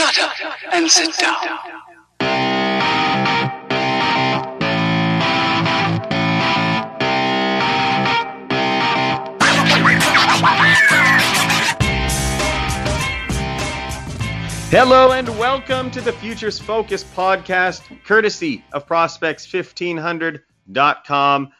Shut up and sit down. Hello and welcome to the Futures Focus podcast, courtesy of Prospects1500.com.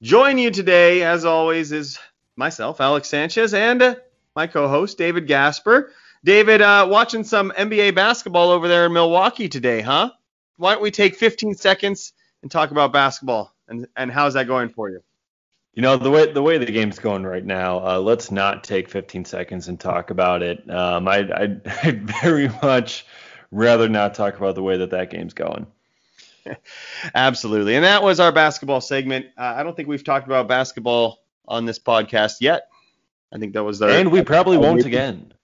Join you today, as always, is myself, Alex Sanchez, and my co-host, David Gasper. David, watching some NBA basketball over there in Milwaukee today, huh? Why don't we take 15 seconds and talk about basketball, and how's that going for you? You know, the way the game's going right now, let's not take 15 seconds and talk about it. I'd very much rather not talk about the way that game's going. Absolutely. And that was our basketball segment. I don't think we've talked about basketball on this podcast yet. I think that was the... And we probably won't again.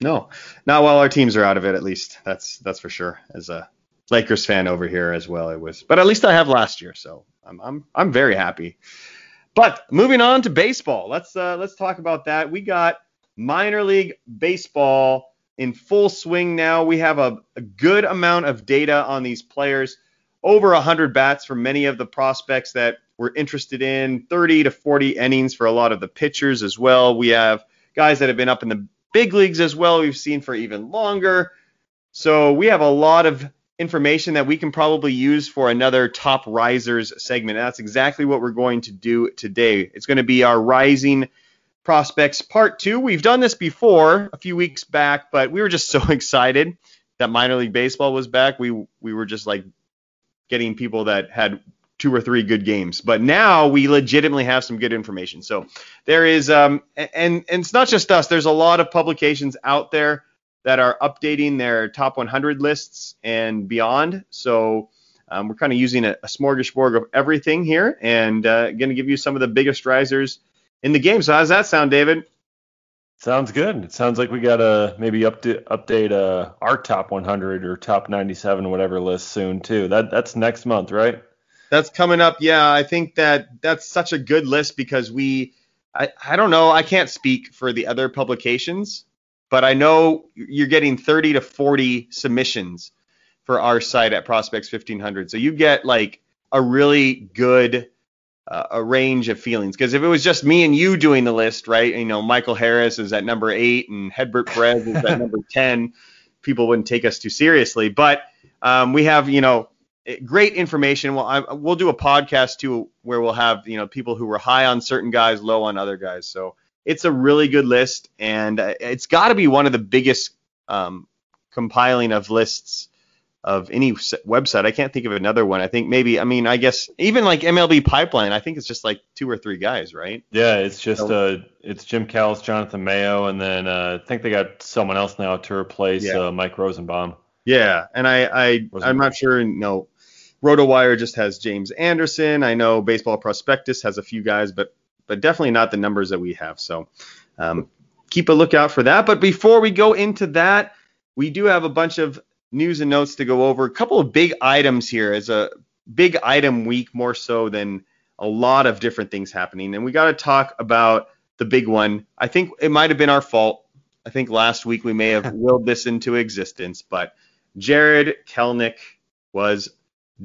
No, not while our teams are out of it, at least. That's for sure. As a Lakers fan over here as well, it was. But at least I have last year, so I'm very happy. But moving on to baseball, let's talk about that. We got minor league baseball in full swing now. We have a good amount of data on these players, over 100 bats for many of the prospects that we're interested in, 30 to 40 innings for a lot of the pitchers as well. We have guys that have been up in the big leagues as well, we've seen for even longer. So we have a lot of information that we can probably use for another Top Risers segment. And that's exactly what we're going to do today. It's going to be our Rising Prospects Part 2. We've done this before a few weeks back, but we were just so excited that minor league baseball was back. We were just like getting people that had 2 or 3 good games, but now we legitimately have some good information. So there is, and it's not just us. There's a lot of publications out there that are updating their top 100 lists and beyond. So we're kind of using a smorgasbord of everything here, and going to give you some of the biggest risers in the game. So how's that sound, David? Sounds good. It sounds like we got to maybe update our top 100 or top 97, whatever list soon too. That's next month, right? That's coming up. Yeah, I think that's such a good list because I don't know. I can't speak for the other publications, but I know you're getting 30 to 40 submissions for our site at Prospects 1500. So you get like a really good a range of feelings, because if it was just me and you doing the list, right, you know, Michael Harris is at number 8 and Hedbert Perez is at number 10, people wouldn't take us too seriously. But we have, you know, great information. Well, we'll do a podcast too, where we'll have, you know, people who were high on certain guys, low on other guys. So it's a really good list, and it's got to be one of the biggest compiling of lists of any website. I can't think of another one. I think maybe, I mean, I guess even like MLB Pipeline, I think it's just like 2 or 3 guys, right? Yeah, it's just it's Jim Callis, Jonathan Mayo, and then I think they got someone else now to replace Mike Rosenbaum. Yeah, and I'm not sure. No, RotoWire just has James Anderson. I know Baseball Prospectus has a few guys, but definitely not the numbers that we have. So keep a lookout for that. But before we go into that, we do have a bunch of news and notes to go over. A couple of big items here. It's a big item week, more so than a lot of different things happening. And we got to talk about the big one. I think it might have been our fault. I think last week we may have willed this into existence, but Jarred Kelenic was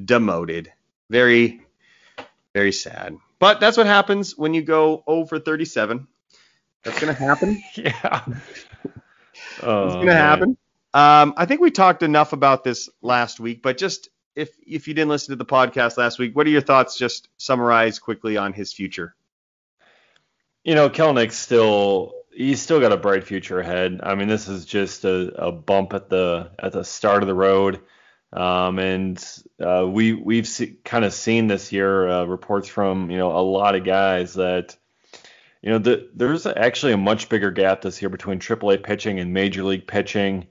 demoted. Very, very sad. But that's what happens when you go 0 for 37. That's going to happen. Yeah. It's going to happen. I think we talked enough about this last week, but just if you didn't listen to the podcast last week, what are your thoughts? Just summarize quickly on his future. You know, Kelenic's still... He's still got a bright future ahead. I mean, this is just a bump at the start of the road, and we've kind of seen this year reports from, you know, a lot of guys that, you know, there's actually a much bigger gap this year between AAA pitching and Major League pitching,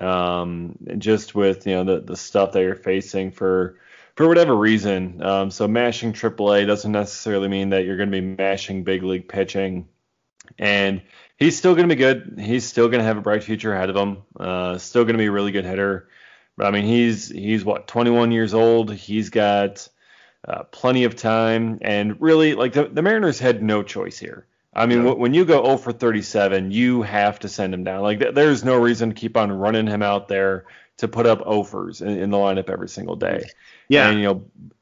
just with, you know, the stuff that you're facing for whatever reason. So mashing AAA doesn't necessarily mean that you're going to be mashing big league pitching. And he's still going to be good. He's still going to have a bright future ahead of him. Still going to be a really good hitter. But I mean, he's what, 21 years old. He's got plenty of time. And really, like the Mariners had no choice here. I mean, when you go 0 for 37, you have to send him down. Like, there's no reason to keep on running him out there to put up offers in the lineup every single day. Yeah.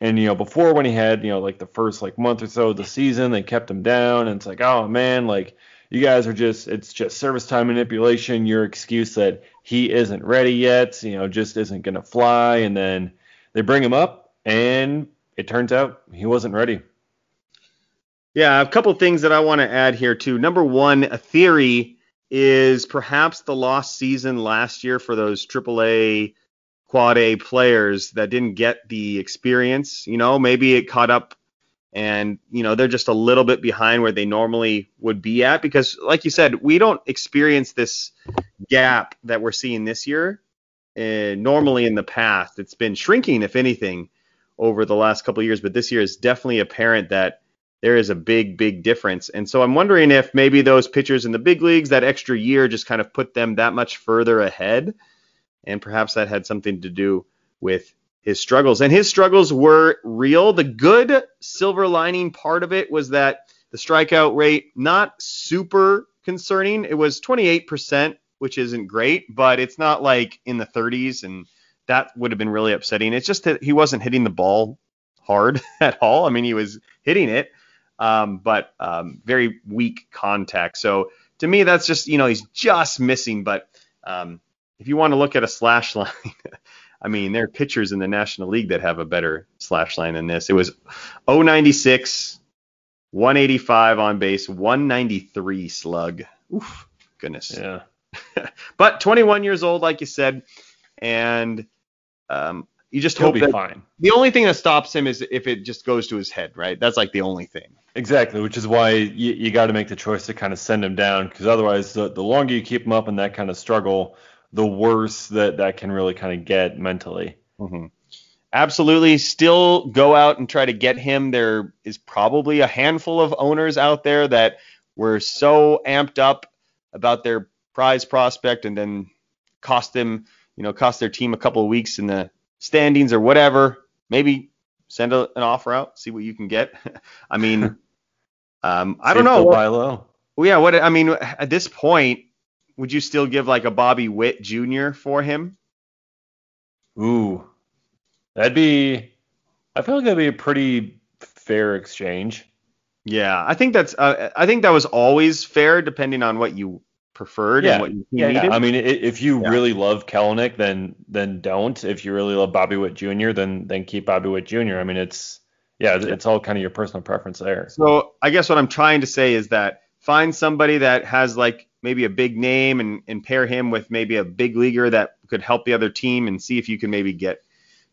And before when he had, like the first like month or so of the season, they kept him down and it's like, oh man, like you guys are just, it's just service time manipulation. Your excuse that he isn't ready yet, just isn't going to fly. And then they bring him up and it turns out he wasn't ready. Yeah. A couple of things that I want to add here too. Number one, a theory is perhaps the lost season last year for those AAA quad A players that didn't get the experience. Maybe it caught up and, they're just a little bit behind where they normally would be at because, like you said, we don't experience this gap that we're seeing this year. Normally in the past, it's been shrinking, if anything, over the last couple of years, but this year is definitely apparent that there is a big, big difference. And so I'm wondering if maybe those pitchers in the big leagues, that extra year just kind of put them that much further ahead. And perhaps that had something to do with his struggles. And his struggles were real. The good silver lining part of it was that the strikeout rate, not super concerning. It was 28%, which isn't great, but it's not like in the 30s. And that would have been really upsetting. It's just that he wasn't hitting the ball hard at all. I mean, he was hitting it. But very weak contact. So to me, that's just, he's just missing. But if you want to look at a slash line, I mean, there are pitchers in the National League that have a better slash line than this. It was 096, 185 on base, 193 slug. Oof, goodness. Yeah. But 21 years old, like you said, and you just hope he'll be fine. The only thing that stops him is if it just goes to his head, right? That's like the only thing. Exactly, which is why you got to make the choice to kind of send him down, because otherwise the longer you keep him up in that kind of struggle, the worse that can really kind of get mentally. Mm-hmm. Absolutely. Still go out and try to get him. There is probably a handful of owners out there that were so amped up about their prize prospect and then cost their team a couple of weeks in the standings or whatever. Maybe send an offer out, see what you can get. I mean, I don't know. Buy low. Yeah. What, I mean, at this point, would you still give like a Bobby Witt Jr. for him? Ooh, I feel like that'd be a pretty fair exchange. Yeah. I think that was always fair depending on what you preferred and what you needed. I mean, if you really love Kelenic, then don't. If you really love Bobby Witt Jr., then keep Bobby Witt Jr. I mean, it's all kind of your personal preference there. So I guess what I'm trying to say is that find somebody that has like maybe a big name and pair him with maybe a big leaguer that could help the other team and see if you can maybe get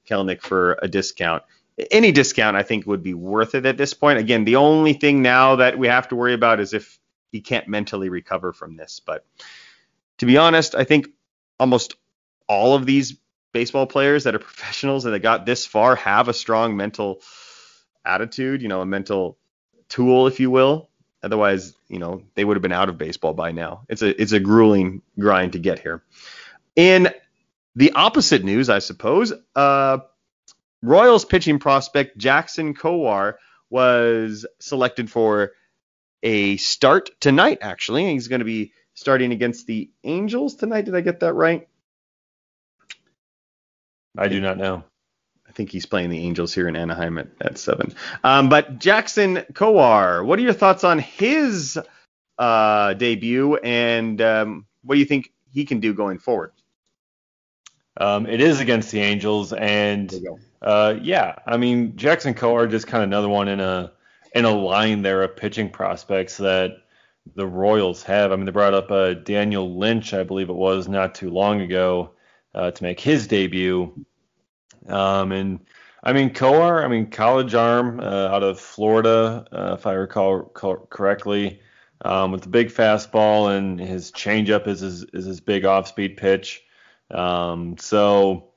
Kelenic for a discount. Any discount I think would be worth it at this point. Again, the only thing now that we have to worry about is if he can't mentally recover from this. But to be honest, I think almost all of these baseball players that are professionals and that got this far have a strong mental attitude, a mental tool, if you will. Otherwise, they would have been out of baseball by now. It's a grueling grind to get here. In the opposite news, I suppose, Royals pitching prospect Jackson Kowar was selected for a start tonight, actually. He's going to be starting against the Angels tonight. Did I get that right? I do not know. I think he's playing the Angels here in Anaheim at 7. But Jackson Kowar, what are your thoughts on his debut, and what do you think he can do going forward? It is against the Angels, and I mean, Jackson Kowar just kind of another one in a line there of pitching prospects that the Royals have. I mean, they brought up Daniel Lynch, I believe it was, not too long ago to make his debut. And I mean, Kowar, college arm out of Florida, if I recall correctly, with the big fastball, and his changeup is his big off-speed pitch. So,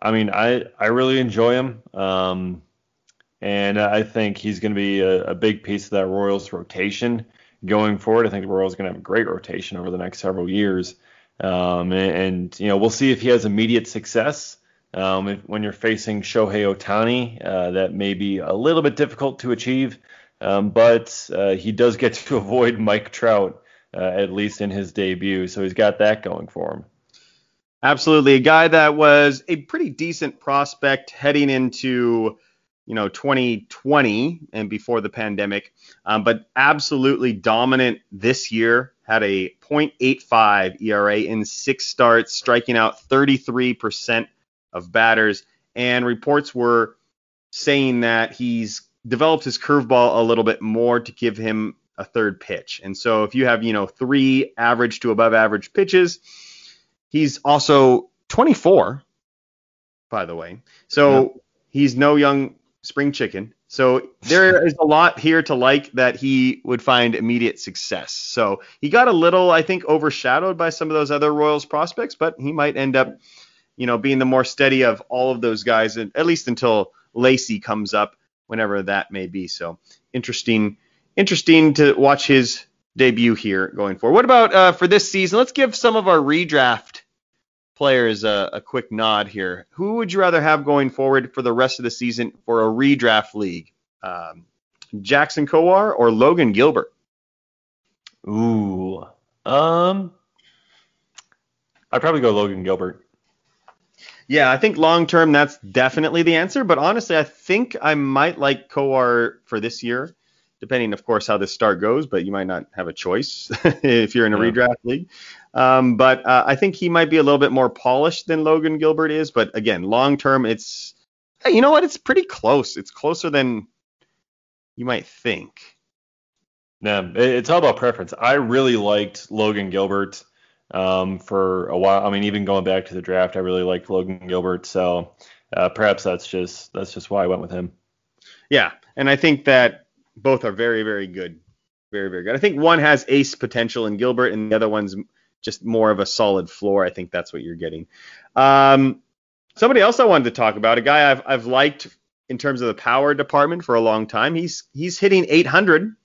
I mean, I really enjoy him. And I think he's going to be a big piece of that Royals rotation going forward. I think the Royals are going to have a great rotation over the next several years. And we'll see if he has immediate success. When you're facing Shohei Ohtani, that may be a little bit difficult to achieve. But he does get to avoid Mike Trout, at least in his debut. So he's got that going for him. Absolutely. A guy that was a pretty decent prospect heading into, 2020 and before the pandemic, but absolutely dominant this year. Had a .85 ERA in 6 starts, striking out 33% of batters. And reports were saying that he's developed his curveball a little bit more to give him a third pitch. And so if you have, 3 average to above average pitches, he's also 24, by the way. So He's no young spring chicken. So there is a lot here to like that he would find immediate success. So he got a little, I think, overshadowed by some of those other Royals prospects, but he might end up, being the more steady of all of those guys, at least until Lacey comes up, whenever that may be. So interesting to watch his debut here going forward. What about for this season? Let's give some of our redraft players a quick nod here. Who would you rather have going forward for the rest of the season for a redraft league? Jackson Kowar or Logan Gilbert? Ooh. I'd probably go Logan Gilbert. Yeah, I think long-term that's definitely the answer, but honestly, I think I might like Kowar for this year, depending, of course, how this start goes, but you might not have a choice if you're in a redraft league. But I think he might be a little bit more polished than Logan Gilbert is. But again, long term, it's it's pretty close. It's closer than you might think. No, it's all about preference. I really liked Logan Gilbert for a while. I mean, even going back to the draft, I really liked Logan Gilbert. So perhaps that's just why I went with him. Yeah, and I think that both are very, very good. Very, very good. I think one has ace potential in Gilbert, and the other one's just more of a solid floor. I think that's what you're getting. Somebody else I wanted to talk about, a guy I've liked in terms of the power department for a long time. He's hitting 800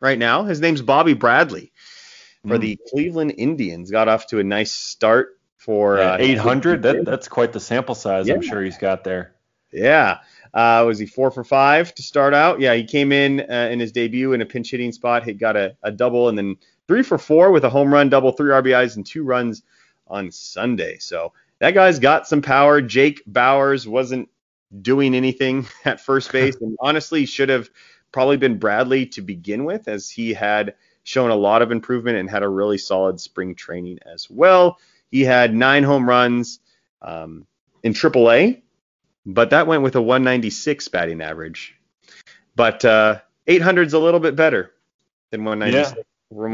right now. His name's Bobby Bradley for the Cleveland Indians. Got off to a nice start for 800. That's quite the sample size. Yeah. I'm sure he's got there. Yeah. Was he 4 for 5 to start out? Yeah, he came in his debut in a pinch hitting spot. He got a double and then 3 for 4 with a home run, double, 3 RBIs, and 2 runs on Sunday. So that guy's got some power. Jake Bowers wasn't doing anything at first base and honestly should have probably been Bradley to begin with, as he had shown a lot of improvement and had a really solid spring training as well. He had 9 home runs in AAA. But that went with a 196 batting average. But 800's a little bit better than 196.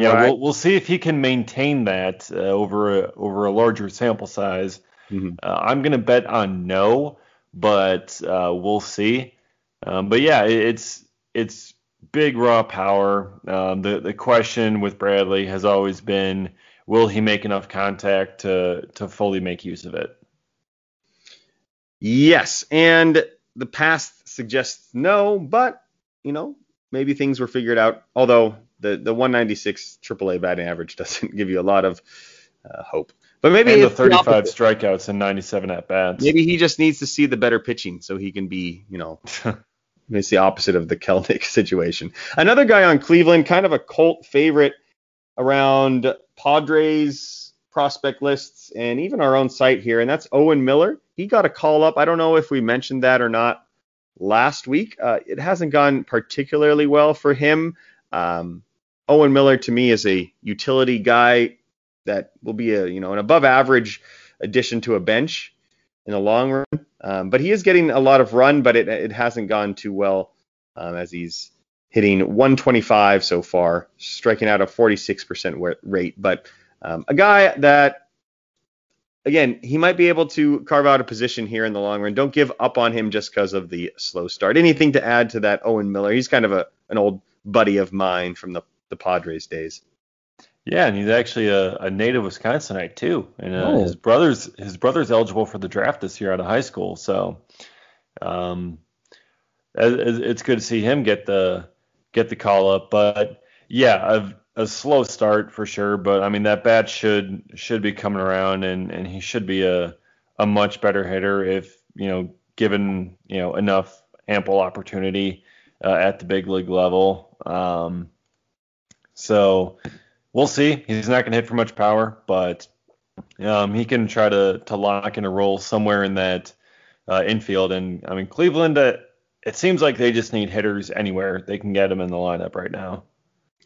Yeah, we'll see if he can maintain that over a larger sample size. Mm-hmm. I'm going to bet on no, but we'll see. But yeah, it's big raw power. The question with Bradley has always been, will he make enough contact to fully make use of it? Yes, and the past suggests no, but, maybe things were figured out, although the 196 AAA batting average doesn't give you a lot of hope. But maybe and the 35 strikeouts and 97 at-bats. Maybe he just needs to see the better pitching so he can be, it's the opposite of the Kelenic situation. Another guy on Cleveland, kind of a cult favorite around Padres prospect lists and even our own site here, and that's Owen Miller. He got a call up. I don't know if we mentioned that or not last week. It hasn't gone particularly well for him. Owen Miller to me is a utility guy that will be an above average addition to a bench in the long run. But he is getting a lot of run, but it hasn't gone too well as he's hitting 125 so far, striking out a 46% rate. But a guy that, again, he might be able to carve out a position here in the long run. Don't give up on him just because of the slow start. Anything to add to that, Owen Miller? He's kind of an old buddy of mine from the Padres days. Yeah, and he's actually a native Wisconsinite too. And his brother's eligible for the draft this year out of high school. So it's good to see him get the call up. But yeah, a slow start for sure, but I mean that bat should be coming around, and he should be a much better hitter if given enough ample opportunity. at the big league level. So we'll see. He's not going to hit for much power, but he can try to lock in a role somewhere in that infield. And I mean, Cleveland, it seems like they just need hitters anywhere they can get him in the lineup right now.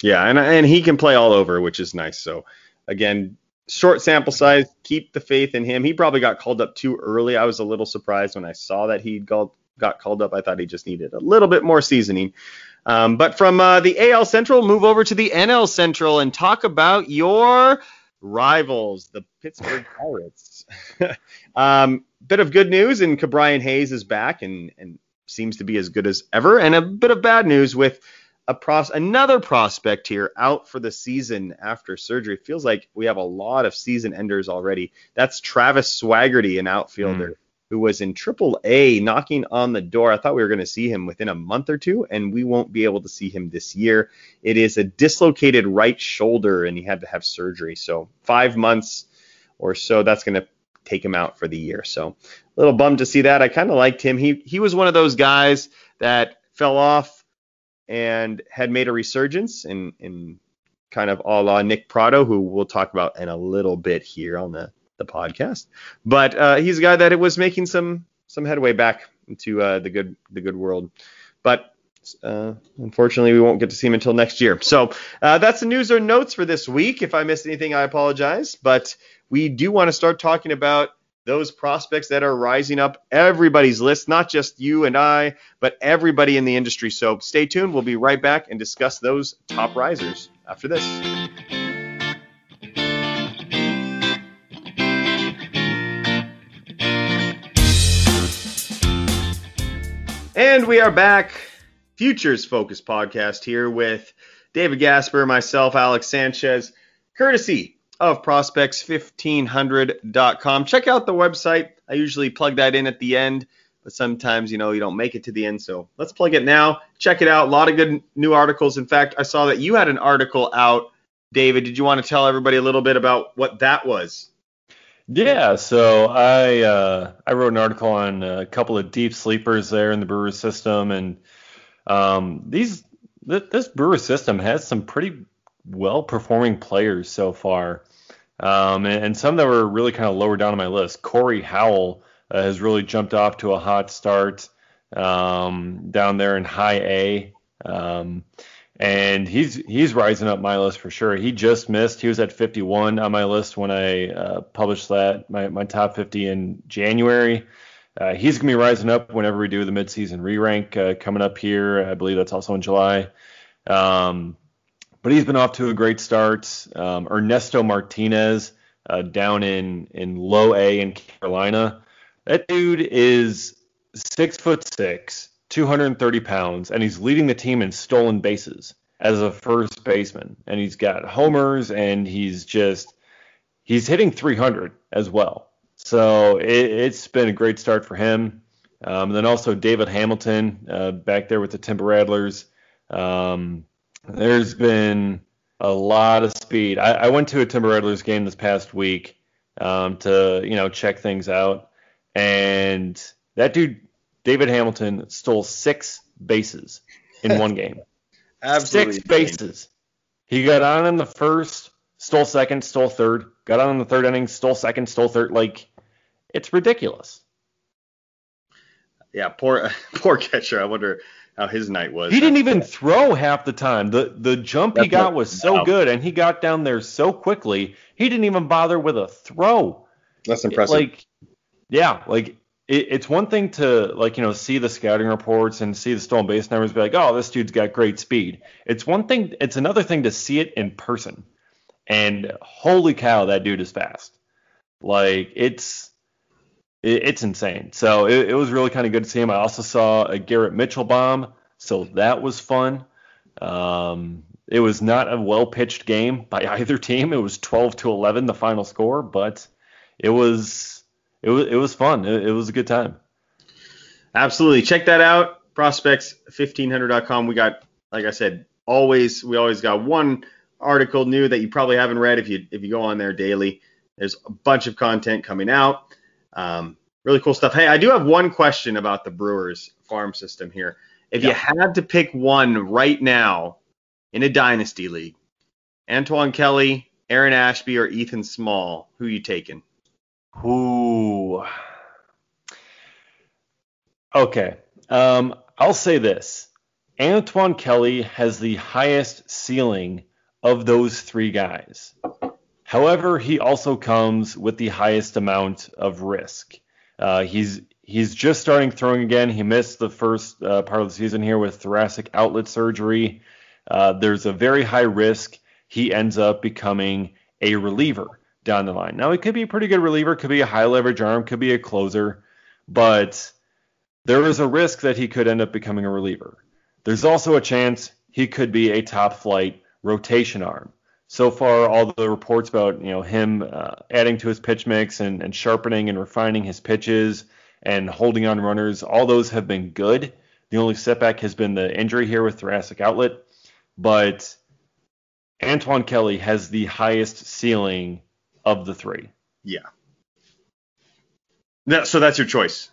Yeah, and he can play all over, which is nice. So again, short sample size, keep the faith in him. He probably got called up too early. I was a little surprised when I saw that he got called up. I thought he just needed a little bit more seasoning. But from the AL Central, move over to the NL Central and talk about your rivals, the Pittsburgh Pirates. Bit of good news, and Cabrian Hayes is back and seems to be as good as ever. And a bit of bad news with another prospect here out for the season after surgery. It feels like we have a lot of season enders already. That's Travis Swaggerty, an outfielder who was in Triple-A, knocking on the door. I thought we were going to see him within a month or two, and we won't be able to see him this year. It is a dislocated right shoulder, and he had to have surgery. So 5 months or so, that's going to take him out for the year. So a little bummed to see that. I kind of liked him. He was one of those guys that fell off and had made a resurgence in kind of a la Nick Pratto, who we'll talk about in a little bit here on the podcast. But he's a guy that was making some headway back into the good world. But unfortunately, we won't get to see him until next year. So that's the news or notes for this week. If I missed anything, I apologize. But we do want to start talking about those prospects that are rising up everybody's list, not just you and I, but everybody in the industry. So stay tuned. We'll be right back and discuss those top risers after this. And we are back. Futures Focus podcast here with David Gasper, myself, Alex Sanchez, courtesy of Prospects1500.com. Check out the website. I usually plug that in at the end, but sometimes, you don't make it to the end. So let's plug it now. Check it out. A lot of good new articles. In fact, I saw that you had an article out, David. Did you want to tell everybody a little bit about what that was? Yeah. So I wrote an article on a couple of deep sleepers there in the Brewers system. And this Brewers system has some pretty well-performing players so far. And some that were really kind of lower down on my list. Corey Howell has really jumped off to a hot start down there in high A. And he's rising up my list for sure. He just missed. He was at 51 on my list when I published that, my top 50 in January. He's going to be rising up whenever we do the midseason re-rank coming up here. I believe that's also in July. But he's been off to a great start. Ernesto Martinez down in low A in Carolina. That dude is 6'6", 230 pounds, and he's leading the team in stolen bases as a first baseman. And he's got homers, and he's hitting 300 as well. So it's been a great start for him. And then also David Hamilton back there with the Timber Rattlers. There's been a lot of speed. I went to a Timber Rattlers game this past week to check things out, and that dude David Hamilton stole 6 bases in one game. Absolutely. 6 bases. He got on in the first, stole second, stole third. Got on in the third inning, stole second, stole third. Like, it's ridiculous. Yeah, poor catcher. I wonder how his night was. He didn't even throw half the time. The jump he got was so good, and he got down there so quickly, he didn't even bother with a throw. That's impressive. It's one thing to see the scouting reports and see the stolen base numbers and be like, oh, this dude's got great speed. It's one thing. It's another thing to see it in person. And holy cow, that dude is fast. Like, it's insane. So it was really kind of good to see him. I also saw a Garrett Mitchell bomb, so that was fun. It was not a well-pitched game by either team. It was 12-11, the final score, but it was fun. It was a good time. Absolutely. Check that out, Prospects1500.com. We got, like I said, we always got one article new that you probably haven't read if you go on there daily. There's a bunch of content coming out. Really cool stuff. Hey, I do have one question about the Brewers farm system here, If you had to pick one right now in a dynasty league, Antoine Kelly, Aaron Ashby, or Ethan Small, who you taking? Ooh. Okay. I'll say this. Antoine Kelly has the highest ceiling of those three guys. However, he also comes with the highest amount of risk. He's just starting throwing again. He missed the first part of the season here with thoracic outlet surgery. There's a very high risk he ends up becoming a reliever down the line. Now, it could be a pretty good reliever, could be a high leverage arm, could be a closer, but there is a risk that he could end up becoming a reliever. There's also a chance he could be a top flight rotation arm. So far, all the reports about him adding to his pitch mix and sharpening and refining his pitches and holding on runners, all those have been good. The only setback has been the injury here with thoracic outlet. But Antoine Kelly has the highest ceiling of the three. Yeah. So that's your choice.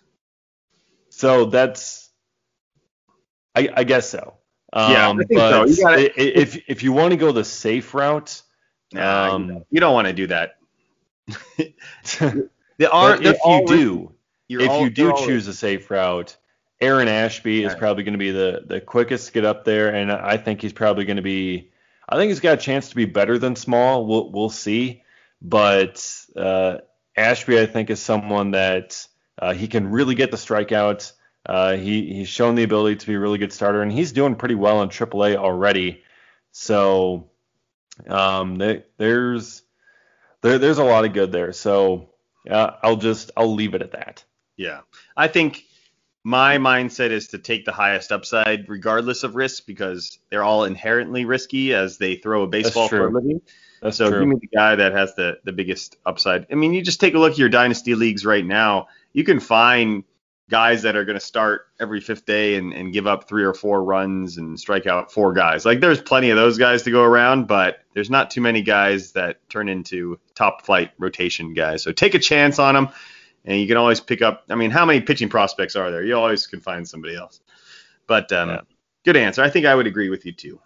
So that's, I guess so. Yeah, I think so. You gotta, if you want to go the safe route, you don't want to do that. If you do choose a safe route, Aaron Ashby is probably going to be the quickest to get up there, and I think he's probably going to be. I think he's got a chance to be better than Small. We'll see, but Ashby I think is someone that he can really get the strikeouts. He's shown the ability to be a really good starter, and he's doing pretty well in AAA already. So there's a lot of good there. So I'll leave it at that. Yeah, I think. My mindset is to take the highest upside regardless of risk because they're all inherently risky as they throw a baseball for a living. Give me the guy that has the biggest upside. I mean, you just take a look at your dynasty leagues right now. You can find guys that are going to start every fifth day and give up 3 or 4 runs and strike out 4 guys. Like, there's plenty of those guys to go around, but there's not too many guys that turn into top flight rotation guys. So take a chance on them. And you can always pick up. I mean, how many pitching prospects are there? You always can find somebody else. But Good answer. I think I would agree with you, too.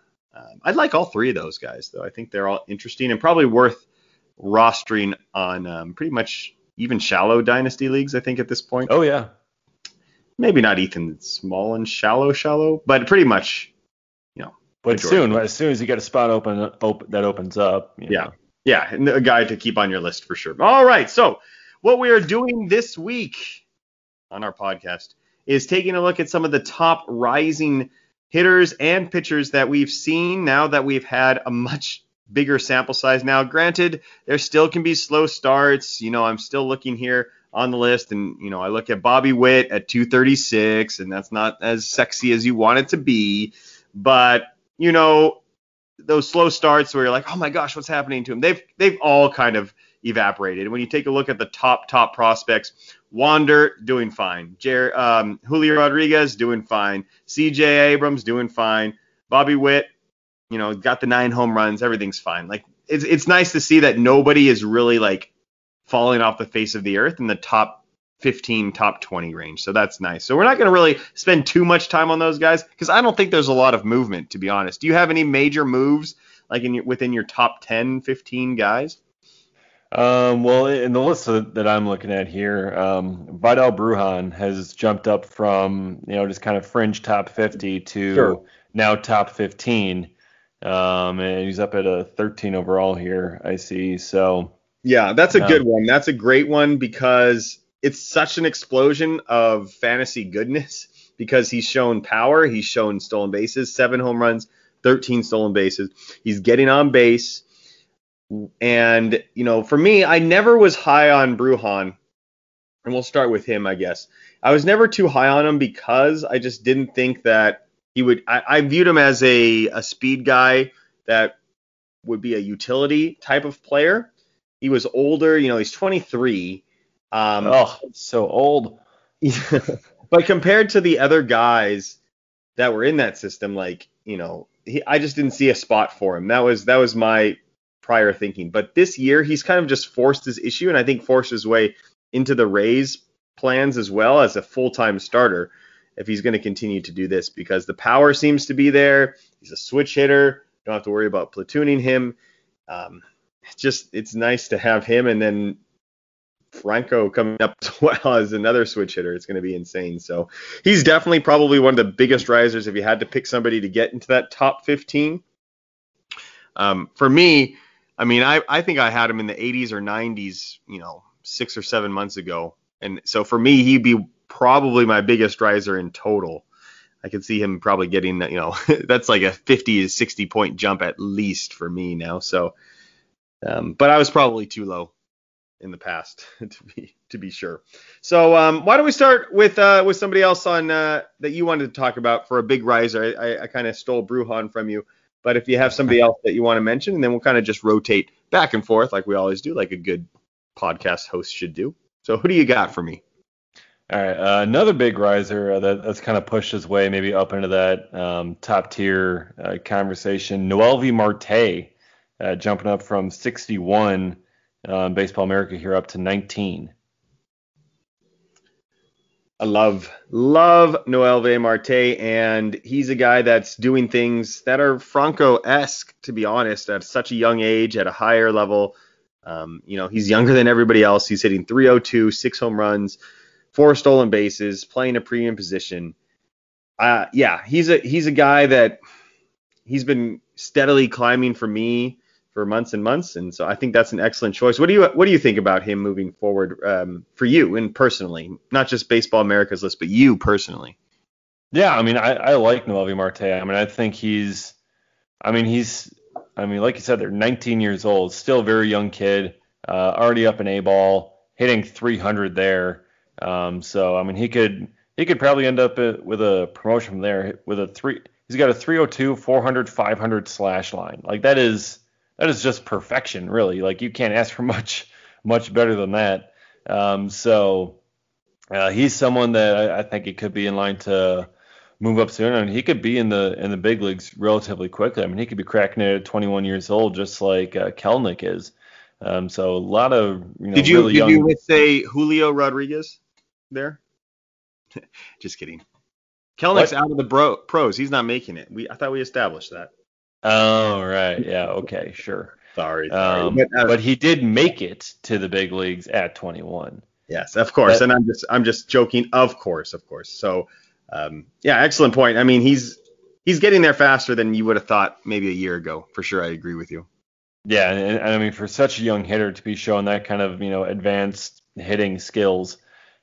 I'd like all 3 of those guys, though. I think they're all interesting and probably worth rostering on pretty much even shallow dynasty leagues, I think, at this point. Oh, yeah. Maybe not Ethan Small and shallow, but pretty much, But as soon as you get a spot open that opens up. Yeah. And a guy to keep on your list for sure. All right. So. What we are doing this week on our podcast is taking a look at some of the top rising hitters and pitchers that we've seen now that we've had a much bigger sample size. Now, granted, there still can be slow starts. I'm still looking here on the list, and, I look at Bobby Witt at 236, and that's not as sexy as you want it to be. But, those slow starts where you're like, oh, my gosh, what's happening to him? They've all kind of evaporated. When you take a look at the top prospects, Wander doing fine, Julio Rodriguez doing fine, C.J. Abrams doing fine, Bobby Witt, got the 9 home runs, everything's fine. Like it's nice to see that nobody is really like falling off the face of the earth in the top 15, top 20 range. So that's nice. So we're not going to really spend too much time on those guys because I don't think there's a lot of movement. To be honest, do you have any major moves like within your top 10, 15 guys? Well, in the list that I'm looking at here, Vidal Brujan has jumped up from, just kind of fringe top 50 to now top 15. And he's up at a 13 overall here, I see. So, yeah, that's a good one. That's a great one because it's such an explosion of fantasy goodness because he's shown power. He's shown stolen bases, 7 home runs, 13 stolen bases. He's getting on base. And, for me, I never was high on Brujan, and we'll start with him, I guess. I was never too high on him because I just didn't think that he would – I viewed him as a speed guy that would be a utility type of player. He was older. He's 23. So old. But compared to the other guys that were in that system, like, I just didn't see a spot for him. That was my – prior thinking, but this year he's kind of just forced his issue and I think forced his way into the Rays plans as well as a full-time starter. if he's going to continue to do this, because the power seems to be there. He's a switch hitter. You don't have to worry about platooning him. It's nice to have him. And then Franco coming up as well as another switch hitter. It's going to be insane. So he's definitely probably one of the biggest risers if you had to pick somebody to get into that top 15. For me, I mean, I think I had him in the 80s or 90s, 6 or 7 months ago. And so for me, he'd be probably my biggest riser in total. I could see him probably getting, that's like a 50 to 60 point jump at least for me now. So, but I was probably too low in the past to be sure. So why don't we start with somebody else on that you wanted to talk about for a big riser? I kind of stole Brujan from you, but if you have somebody else that you want to mention, and then we'll kind of just rotate back and forth like we always do, like a good podcast host should do. So who do you got for me? All right, another big riser that's kind of pushed his way maybe up into that top tier conversation. Noelvi Marte jumping up from 61 Baseball America here up to 19. I love Noelvi Marte, and he's a guy that's doing things that are Franco-esque, to be honest, at such a young age, at a higher level. He's younger than everybody else. He's hitting .302, 6 home runs, 4 stolen bases, playing a premium position. He's a guy that he's been steadily climbing for me for months and months. And so I think that's an excellent choice. What do you think about him moving forward for you and personally, not just Baseball America's list, but you personally? Yeah. I mean, I like Noelvi Marte. I mean, I think like you said, they're 19 years old, still very young kid, already up in A ball, hitting 300 there. So, I mean, he could probably end up with a promotion from there with he's got a 302, 400, 500 slash line. Like that is just perfection, really. Like you can't ask for much better than that. He's someone that I think it could be in line to move up soon. I mean, he could be in the big leagues relatively quickly. I mean, he could be cracking it at 21 years old, just like Kelenic is. So a lot of did you say Julio Rodriguez there? Just kidding. Kelnic's out of the pros. He's not making it. I thought we established that. Oh right, yeah, okay, sure. Sorry. But he did make it to the big leagues at 21. Yes, of course. And I'm just joking. Of course. So. Excellent point. I mean, he's getting there faster than you would have thought maybe a year ago. For sure, I agree with you. Yeah, and I mean, for such a young hitter to be showing that kind of advanced hitting skills,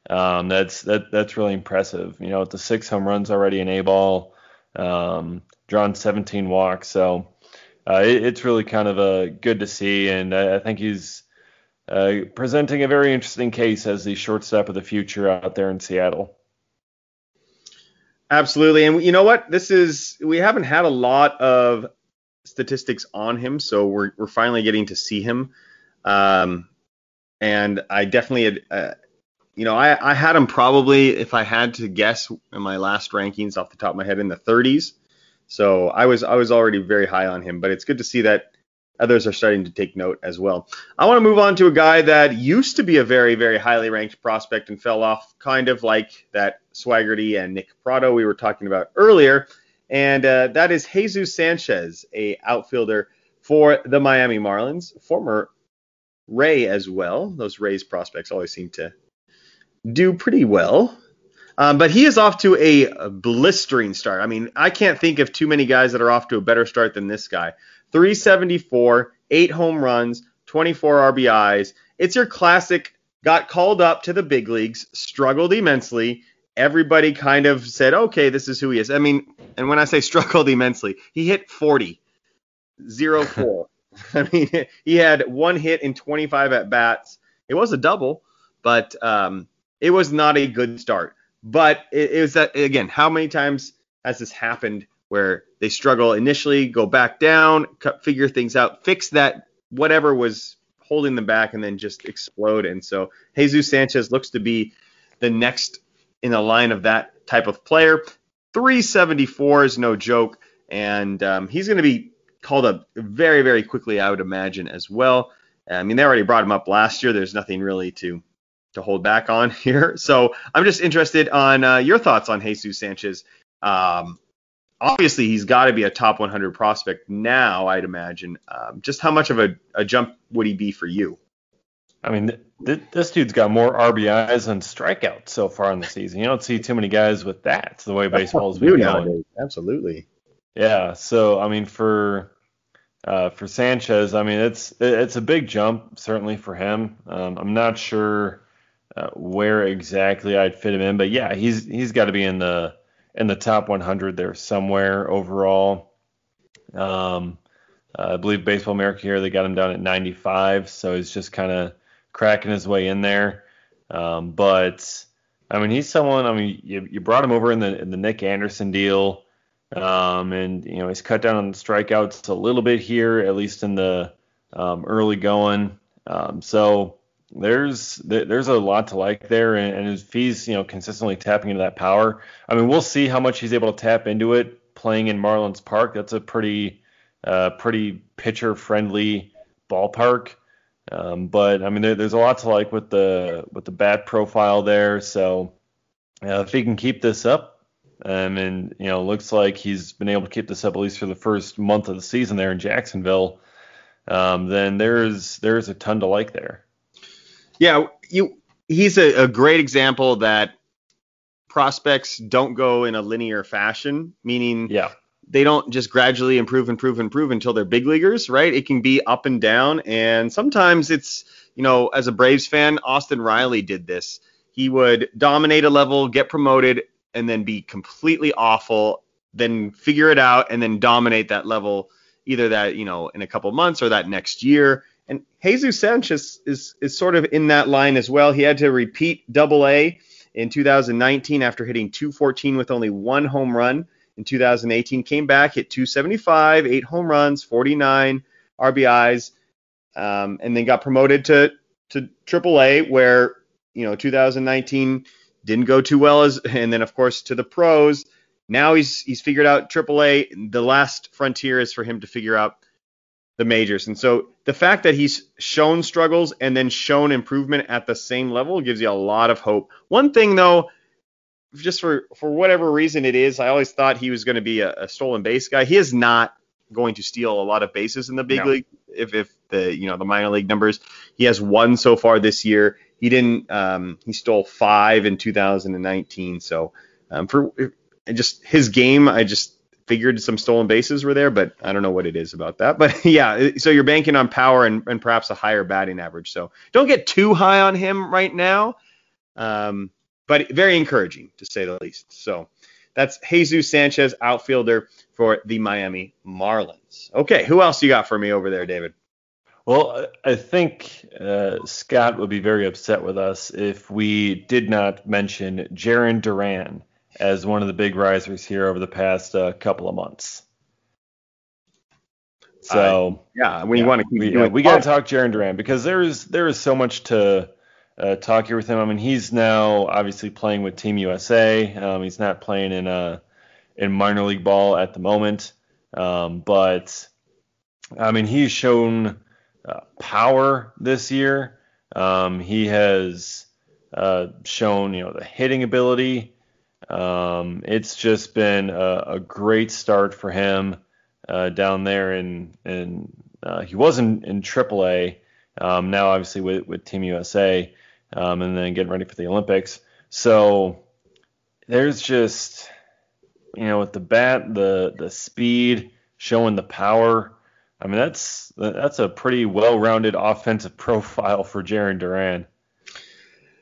that's really impressive. With the 6 home runs already in A ball, drawn 17 walks, so it's really kind of good to see, and I think he's presenting a very interesting case as the shortstop of the future out there in Seattle. Absolutely. And you know what? We haven't had a lot of statistics on him, so we're finally getting to see him. And I definitely had, I had him probably, if I had to guess in my last rankings off the top of my head, in the 30s. So I was already very high on him, but it's good to see that others are starting to take note as well. I want to move on to a guy that used to be a very, very highly ranked prospect and fell off, kind of like that Swaggerty and Nick Pratto we were talking about earlier. And that is Jesus Sanchez, a outfielder for the Miami Marlins, former Ray as well. Those Rays prospects always seem to do pretty well. But he is off to a blistering start. I mean, I can't think of too many guys that are off to a better start than this guy. 374, 8 home runs, 24 RBIs. It's your classic, got called up to the big leagues, struggled immensely. Everybody kind of said, okay, this is who he is. I mean, and when I say struggled immensely, he hit 40.04. I mean, he had one hit in 25 at-bats. It was a double, but it was not a good start. But it was that, again, how many times has this happened where they struggle initially, go back down, figure things out, fix that whatever was holding them back, and then just explode. And so Jesus Sanchez looks to be the next in the line of that type of player. 374 is no joke, and he's going to be called up very, very quickly, I would imagine, as well. I mean, they already brought him up last year. There's nothing really to to hold back on here. So I'm just interested on your thoughts on Jesus Sanchez. Obviously, he's got to be a top 100 prospect now, I'd imagine. Just how much of a jump would he be for you? I mean, this dude's got more RBIs and strikeouts so far in the season. You don't see too many guys with that. It's the way baseball's been going. Absolutely. Yeah. So, I mean, for Sanchez, I mean, it's a big jump, certainly for him. I'm not sure where exactly I'd fit him in, but yeah, he's got to be in the top 100 there somewhere overall. I believe Baseball America here, they got him down at 95, so he's just kind of cracking his way in there. But I mean, he's someone. I mean, you brought him over in the Nick Anderson deal. And you know, he's cut down on the strikeouts a little bit here, at least in the early going. So there's a lot to like there, and if he's, you know, consistently tapping into that power, I mean, we'll see how much he's able to tap into it playing in Marlins Park. That's a pretty pitcher friendly ballpark. But I mean, there's a lot to like with the bat profile there. So if he can keep this up. And, you know, looks like he's been able to keep this up at least for the first month of the season there in Jacksonville. Then there's a ton to like there. Yeah, he's a great example that prospects don't go in a linear fashion, meaning they don't just gradually improve until they're big leaguers, right? It can be up and down. And sometimes it's, you know, as a Braves fan, Austin Riley did this. He would dominate a level, get promoted, and then be completely awful, then figure it out, and then dominate that level, either that, you know, in a couple months or that next year. And Jesus Sanchez is sort of in that line as well. He had to repeat Double-A in 2019 after hitting 214 with only one home run in 2018. Came back, hit 275, 8 home runs, 49 RBIs, and then got promoted to Triple-A, where, you know, 2019 didn't go too well, and then of course to the pros. Now he's figured out AAA. The last frontier is for him to figure out the majors. And so the fact that he's shown struggles and then shown improvement at the same level gives you a lot of hope. One thing though, just for whatever reason it is, I always thought he was going to be a stolen base guy. He is not going to steal a lot of bases in the big league. If the, you know, the minor league numbers, he has one so far this year. He didn't. He stole 5 in 2019. So for just his game, I just figured some stolen bases were there, but I don't know what it is about that. But yeah, so you're banking on power and perhaps a higher batting average. So don't get too high on him right now, but very encouraging to say the least. So that's Jesus Sanchez, outfielder for the Miami Marlins. Okay, who else you got for me over there, David? Well, I think Scott would be very upset with us if we did not mention Jarren Duran as one of the big risers here over the past couple of months. So we got to talk Jarren Duran because there is so much to talk here with him. I mean, he's now obviously playing with Team USA. He's not playing in minor league ball at the moment, but I mean, he's shown power this year. He has shown, you know, the hitting ability. It's just been a great start for him down there, and he was in AAA. Now, obviously, with Team USA, and then getting ready for the Olympics. So there's just, you know, with the bat, the speed, showing the power. I mean, that's a pretty well-rounded offensive profile for Jarren Duran.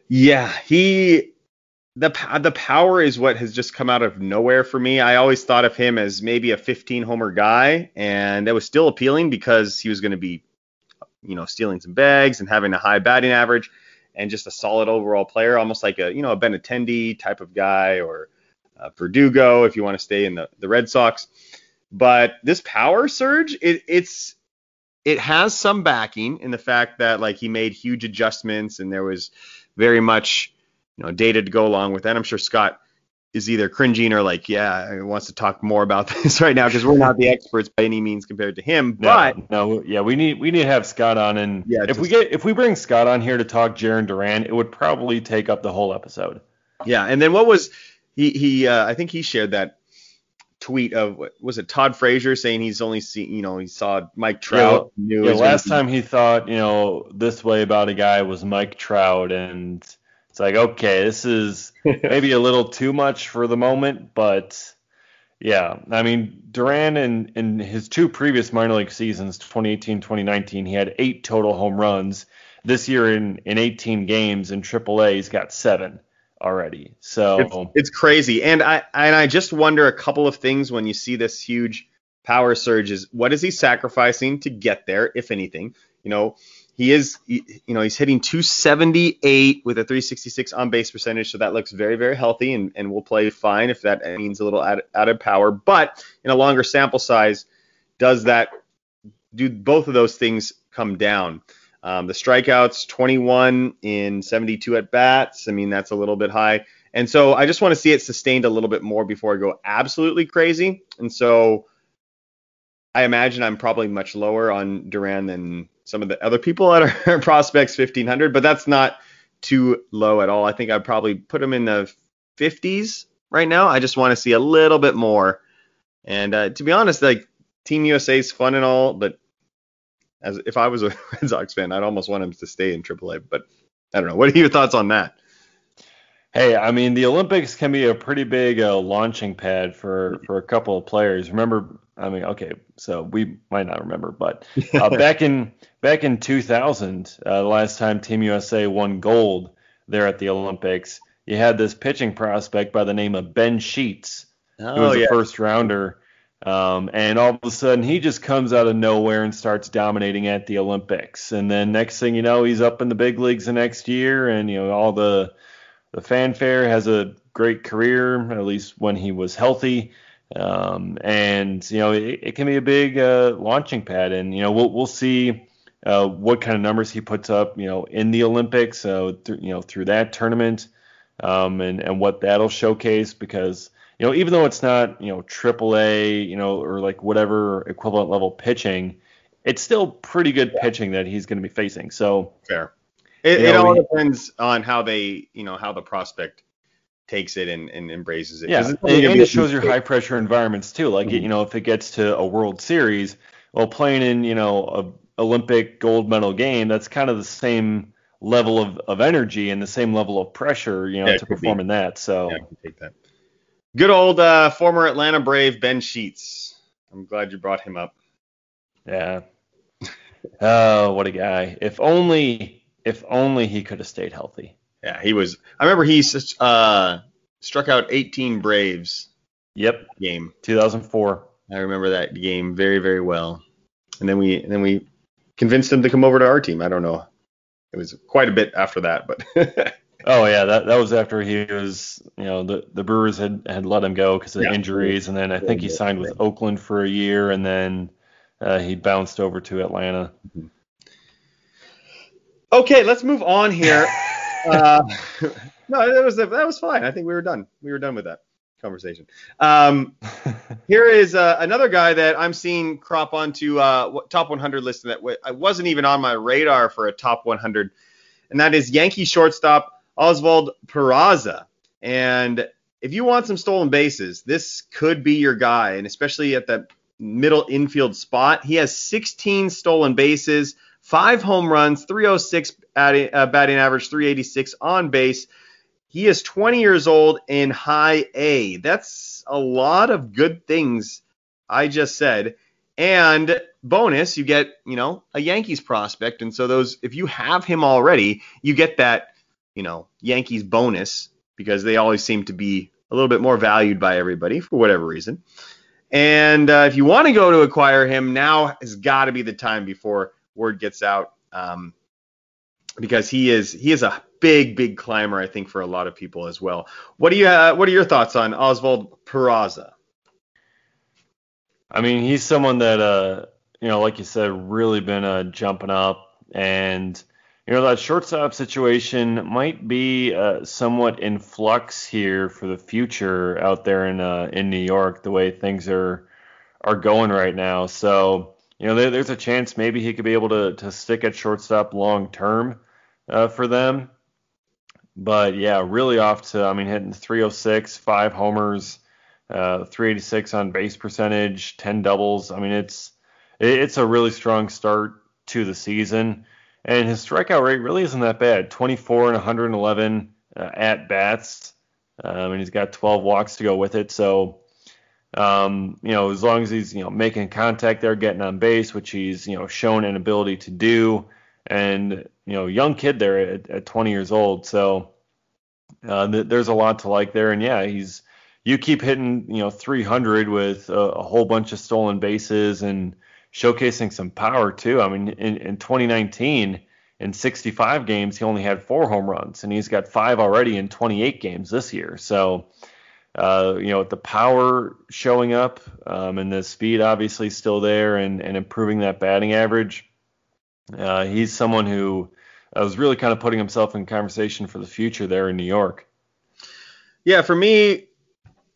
Yeah, the power is what has just come out of nowhere for me. I always thought of him as maybe a 15-homer guy, and that was still appealing because he was going to be, you know, stealing some bags and having a high batting average and just a solid overall player, almost like a, you know, a Benintendi type of guy or Verdugo if you want to stay in the Red Sox. But this power surge, it has some backing in the fact that, like, he made huge adjustments and there was very much, you know, data to go along with that. I'm sure Scott is either cringing or like, yeah, wants to talk more about this right now because we're not the experts by any means compared to him. No, we need to have Scott on, and if we bring Scott on here to talk Jarren Duran, it would probably take up the whole episode. Yeah, and then what was he I think he shared that tweet of, was it Todd Frazier saying he's only seen, you know, he saw Mike Trout. Last time he thought, you know, this way about a guy was Mike Trout, and it's like, okay, this is maybe a little too much for the moment, but yeah, I mean, Duran in his two previous minor league seasons, 2018, 2019, he had 8 total home runs. This year in 18 games in AAA, he's got 7 already. So it's crazy. And I just wonder a couple of things when you see this huge power surge is, what is he sacrificing to get there, if anything? You know, he's hitting 278 with a 366 on base percentage. So that looks very, very healthy and will play fine if that means a little added power. But in a longer sample size, do both of those things come down? The strikeouts, 21 in 72 at bats. I mean, that's a little bit high. And so I just want to see it sustained a little bit more before I go absolutely crazy. And so I imagine I'm probably much lower on Duran than some of the other people at our Prospects 1500, but that's not too low at all. I think I'd probably put him in the 50s right now. I just want to see a little bit more. And to be honest, like, Team USA is fun and all, but as if I was a Red Sox fan, I'd almost want him to stay in AAA. But I don't know. What are your thoughts on that? Hey, I mean, the Olympics can be a pretty big launching pad for a couple of players. Remember, I mean, okay, so we might not remember, but back in 2000, the last time Team USA won gold there at the Olympics, you had this pitching prospect by the name of Ben Sheets, who was a first rounder. And all of a sudden, he just comes out of nowhere and starts dominating at the Olympics. And then next thing you know, he's up in the big leagues the next year, and, you know, all the fanfare, has a great career, at least when he was healthy. And, you know, it can be a big launching pad. And, you know, we'll see what kind of numbers he puts up, you know, in the Olympics, through that tournament, and what that'll showcase, because, you know, even though it's not, you know, AAA, you know, or like whatever equivalent level pitching, it's still pretty good pitching that he's going to be facing. So fair. It all depends on how they, you know, how the prospect takes it and embraces it. Yeah, and it shows your high pressure environments too. Like, mm-hmm. You know, if it gets to a World Series, well, playing in, you know, a Olympic gold medal game, that's kind of the same level of energy and the same level of pressure, you know, to perform in that. So yeah, I can take that. Good old former Atlanta Brave Ben Sheets. I'm glad you brought him up. Yeah. Oh, what a guy. If only he could have stayed healthy. Yeah, he was. I remember he struck out 18 Braves. Yep. Game 2004. I remember that game very, very well. And then we convinced him to come over to our team. I don't know. It was quite a bit after that, but. Oh yeah, that was after he was, you know, the Brewers had let him go because of injuries, and then I think he signed with Oakland for a year, and then he bounced over to Atlanta. Okay, let's move on here. No, that was fine. I think we were done. We were done with that conversation. Here is another guy that I'm seeing crop onto top 100 list that I wasn't even on my radar for a top 100, and that is Yankee shortstop Oswald Peraza. And if you want some stolen bases, this could be your guy, and especially at that middle infield spot. He has 16 stolen bases, 5 home runs, 306 batting average, 386 on base. He is 20 years old in high A. That's a lot of good things I just said. And bonus, you get, you know, a Yankees prospect. And so those, if you have him already, you get that, you know, Yankees bonus, because they always seem to be a little bit more valued by everybody for whatever reason. And if you want to go to acquire him, now has got to be the time before word gets out, because he is a big climber, I think, for a lot of people as well. What are your thoughts on Oswald Peraza? I mean, he's someone that, you know, like you said, really been jumping up, and you know, that shortstop situation might be somewhat in flux here for the future out there in New York, the way things are going right now. So, you know, there's a chance maybe he could be able to stick at shortstop long term for them. But, yeah, really off to, I mean, hitting 306, 5 homers, 386 on base percentage, 10 doubles. I mean, it's a really strong start to the season. And his strikeout rate really isn't that bad. 24 and 111 at-bats. And he's got 12 walks to go with it. So, you know, as long as he's, you know, making contact there, getting on base, which he's, you know, shown an ability to do. And, you know, young kid there at 20 years old. So there's a lot to like there. And, yeah, he's you keep hitting, you know, 300 with a whole bunch of stolen bases and showcasing some power too. I mean, in 2019, in 65 games, he only had 4 home runs, and he's got 5 already in 28 games this year. So, you know, with the power showing up and the speed obviously still there and improving that batting average, he's someone who was really kind of putting himself in conversation for the future there in New York. Yeah, for me,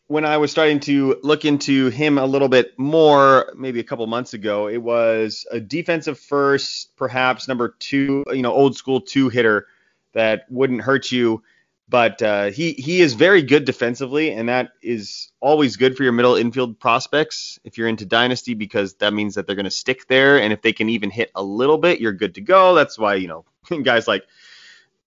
when I was starting to look into him a little bit more, maybe a couple months ago, it was a defensive first, perhaps number 2, you know, old school 2 hitter that wouldn't hurt you. But he is very good defensively, and that is always good for your middle infield prospects if you're into dynasty, because that means that they're going to stick there. And if they can even hit a little bit, you're good to go. That's why, you know, guys like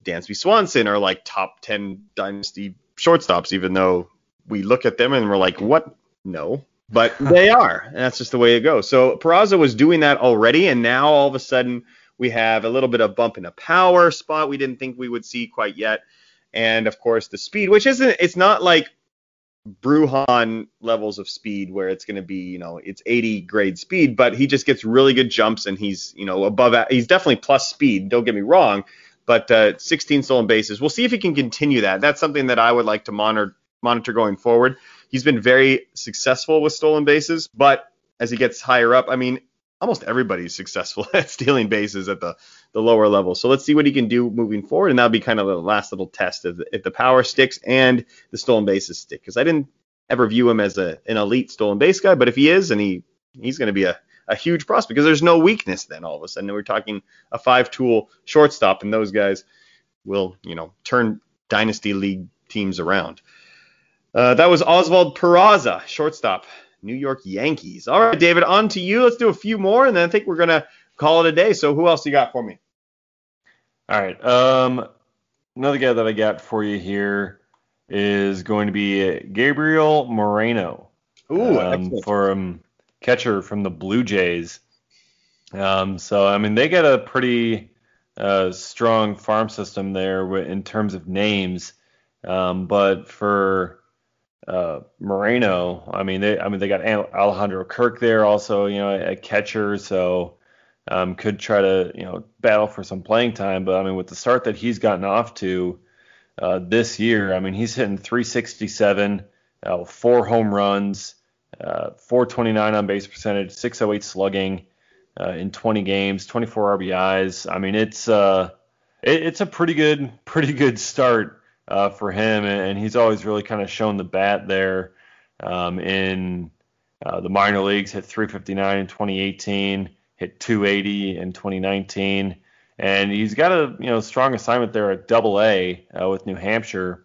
Dansby Swanson are like top 10 dynasty shortstops, even though we look at them and we're like, what? No, but they are. And that's just the way it goes. So Peraza was doing that already. And now all of a sudden we have a little bit of bump in a power spot we didn't think we would see quite yet. And of course the speed, which isn't, it's not like Brujan levels of speed where it's going to be, you know, it's 80 grade speed, but he just gets really good jumps and he's, you know, above, he's definitely plus speed. Don't get me wrong, but 16 stolen bases. We'll see if he can continue that. That's something that I would like to monitor going forward. He's been very successful with stolen bases, but as he gets higher up, I mean, almost everybody's successful at stealing bases at the lower level. So let's see what he can do moving forward, and that'll be kind of the last little test of if the power sticks and the stolen bases stick, because I didn't ever view him as an elite stolen base guy, but if he is, and he's going to be a huge prospect, because there's no weakness then all of a sudden. We're talking a 5-tool shortstop, and those guys will, you know, turn dynasty league teams around. That was Oswald Peraza, shortstop, New York Yankees. All right, David, on to you. Let's do a few more, and then I think we're going to call it a day. So who else you got for me? All right. Another guy that I got for you here is going to be Gabriel Moreno. Ooh, from catcher from the Blue Jays. So, I mean, they got a pretty strong farm system there in terms of names. But for Moreno, I mean they got Alejandro Kirk there also, you know, a catcher, so could try to, you know, battle for some playing time. But I mean, with the start that he's gotten off to this year, I mean, he's hitting 367, 4 home runs, 429 on base percentage, 608 slugging in 20 games, 24 RBIs. I mean, it's a pretty good start for him, and he's always really kind of shown the bat there in the minor leagues. Hit 359 in 2018, hit 280 in 2019, and he's got a, you know, strong assignment there at Double-A with New Hampshire,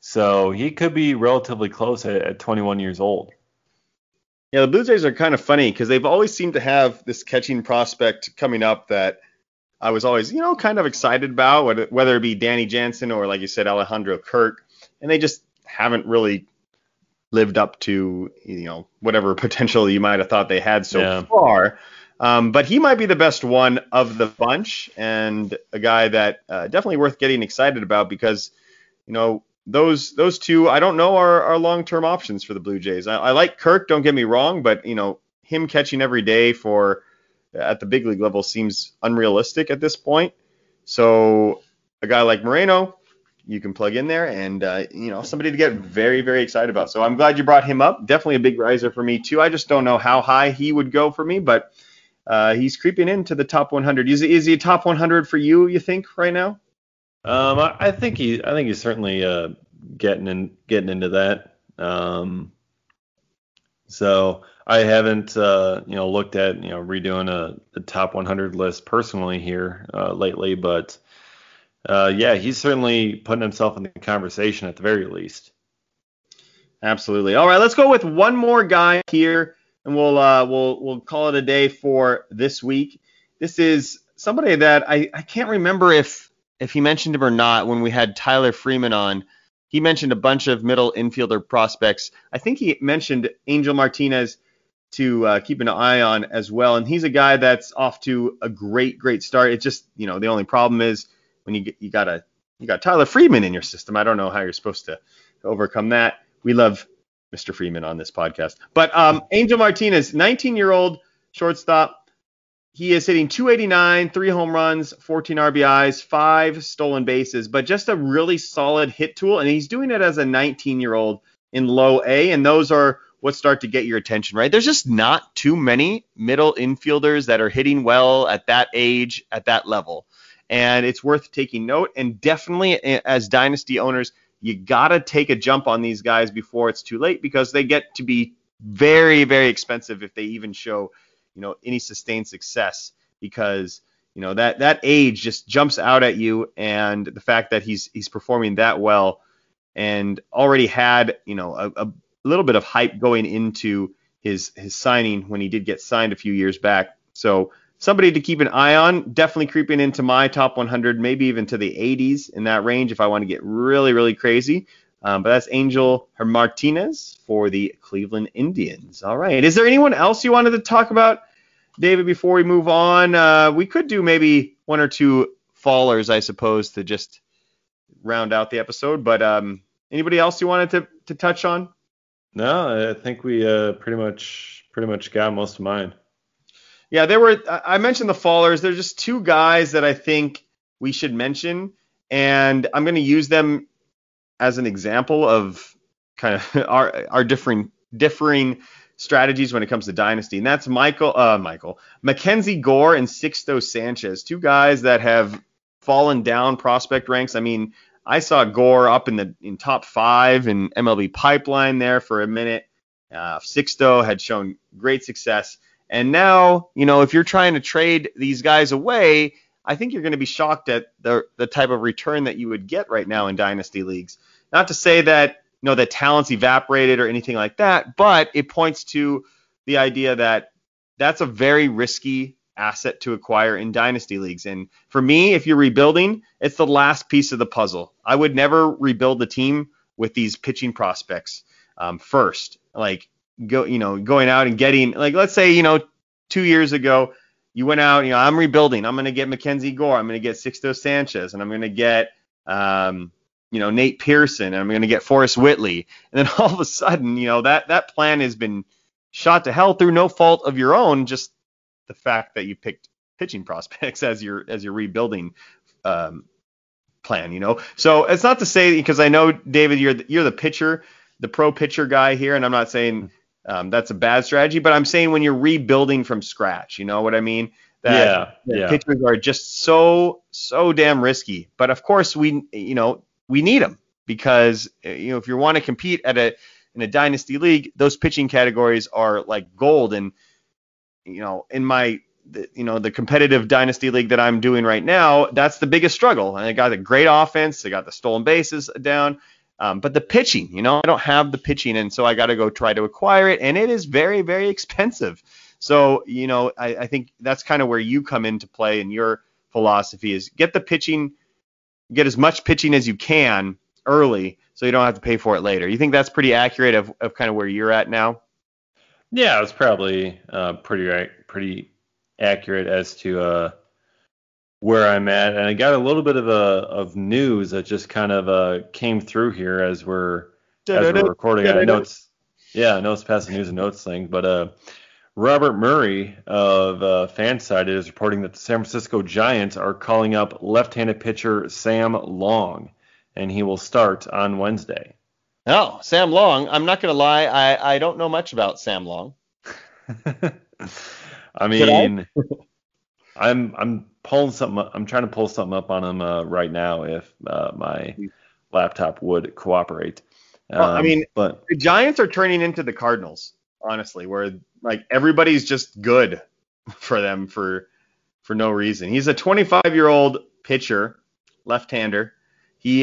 so he could be relatively close at 21 years old. Yeah, the Blue Jays are kind of funny because they've always seemed to have this catching prospect coming up that I was always, you know, kind of excited about, whether it be Danny Jansen or, like you said, Alejandro Kirk, and they just haven't really lived up to, you know, whatever potential you might have thought they had so far. But he might be the best one of the bunch, and a guy that definitely worth getting excited about, because, you know, those two, I don't know, are long-term options for the Blue Jays. I like Kirk, don't get me wrong, but, you know, him catching every day for at the big league level seems unrealistic at this point. So a guy like Moreno, you can plug in there, and, you know, somebody to get very, very excited about. So I'm glad you brought him up. Definitely a big riser for me too. I just don't know how high he would go for me, but He's creeping into the top 100. Is he top 100 for you? You think right now? I think he's certainly getting into that. So I haven't looked at redoing a top 100 list personally here lately, but yeah, he's certainly putting himself in the conversation at the very least. Absolutely. All right, let's go with one more guy here, and we'll call it a day for this week. This is somebody that I can't remember if he mentioned him or not when we had Tyler Freeman on. He mentioned a bunch of middle infielder prospects. I think he mentioned Angel Martinez to keep an eye on as well. And he's a guy that's off to a great, great start. It's just, the only problem is when you got Tyler Freeman in your system. I don't know how you're supposed to overcome that. We love Mr. Freeman on this podcast. But Angel Martinez, 19-year-old shortstop. He is hitting .289, 3 home runs, 14 RBIs, 5 stolen bases, but just a really solid hit tool. And he's doing it as a 19-year-old in low A. And those are what start to get your attention, right? There's just not too many middle infielders that are hitting well at that age, at that level. And it's worth taking note. And definitely as dynasty owners, you got to take a jump on these guys before it's too late, because they get to be very, very expensive if they even show any sustained success, because that age just jumps out at you, and the fact that he's performing that well and already had a little bit of hype going into his signing when he did get signed a few years back. So somebody to keep an eye on, definitely creeping into my top 100, maybe even to the 80s in that range if I want to get really, really crazy. But that's Angel Martinez for the Cleveland Indians. All right. Is there anyone else you wanted to talk about, David, before we move on? We could do maybe one or two fallers, I suppose, to just round out the episode. But anybody else you wanted to touch on? No, I think we pretty much got most of mine. Yeah, I mentioned the fallers. There's just two guys that I think we should mention, and I'm going to use them as an example of kind of our differing strategies when it comes to dynasty. And that's Michael Mackenzie Gore and Sixto Sanchez, two guys that have fallen down prospect ranks. I mean, I saw Gore up in top 5 in MLB Pipeline there for a minute. Sixto had shown great success. And now, if you're trying to trade these guys away, I think you're going to be shocked at the type of return that you would get right now in dynasty leagues. Not to say that, the talent's evaporated or anything like that, but it points to the idea that that's a very risky asset to acquire in dynasty leagues. And for me, if you're rebuilding, it's the last piece of the puzzle. I would never rebuild the team with these pitching prospects first. Like going out and getting, like, let's say, 2 years ago, you went out, I'm rebuilding. I'm going to get Mackenzie Gore. I'm going to get Sixto Sanchez. And I'm going to get, Nate Pearson. And I'm going to get Forrest Whitley. And then all of a sudden, that plan has been shot to hell through no fault of your own. Just the fact that you picked pitching prospects as your rebuilding plan, So it's not to say, because I know, David, you're the pitcher, the pro pitcher guy here. And I'm not saying that's a bad strategy, but I'm saying when you're rebuilding from scratch, you know what I mean? That pitchers are just so damn risky. But of course we need them, because if you want to compete at in a dynasty league, those pitching categories are like gold. And in my the competitive dynasty league that I'm doing right now, that's the biggest struggle. And I got a great offense, I got the stolen bases down. But the pitching, I don't have the pitching, and so I got to go try to acquire it, and it is very, very expensive. So, I think that's kind of where you come into play, and your philosophy is get the pitching, get as much pitching as you can early, so you don't have to pay for it later. You think that's pretty accurate of kind of where you're at now? Yeah, it's probably pretty accurate as to where I'm at. And I got a little bit of news that just kind of came through here as we're recording. I know it's past the news and notes thing, but Robert Murray of Fansided is reporting that the San Francisco Giants are calling up left-handed pitcher Sam Long, and he will start on Wednesday. Oh, Sam Long. I'm not going to lie. I don't know much about Sam Long. I mean, I'm trying to pull something up on him right now if my laptop would cooperate. Well, I mean, but the Giants are turning into the Cardinals, honestly, where like everybody's just good for them for no reason. He's a 25-year-old pitcher, left-hander. He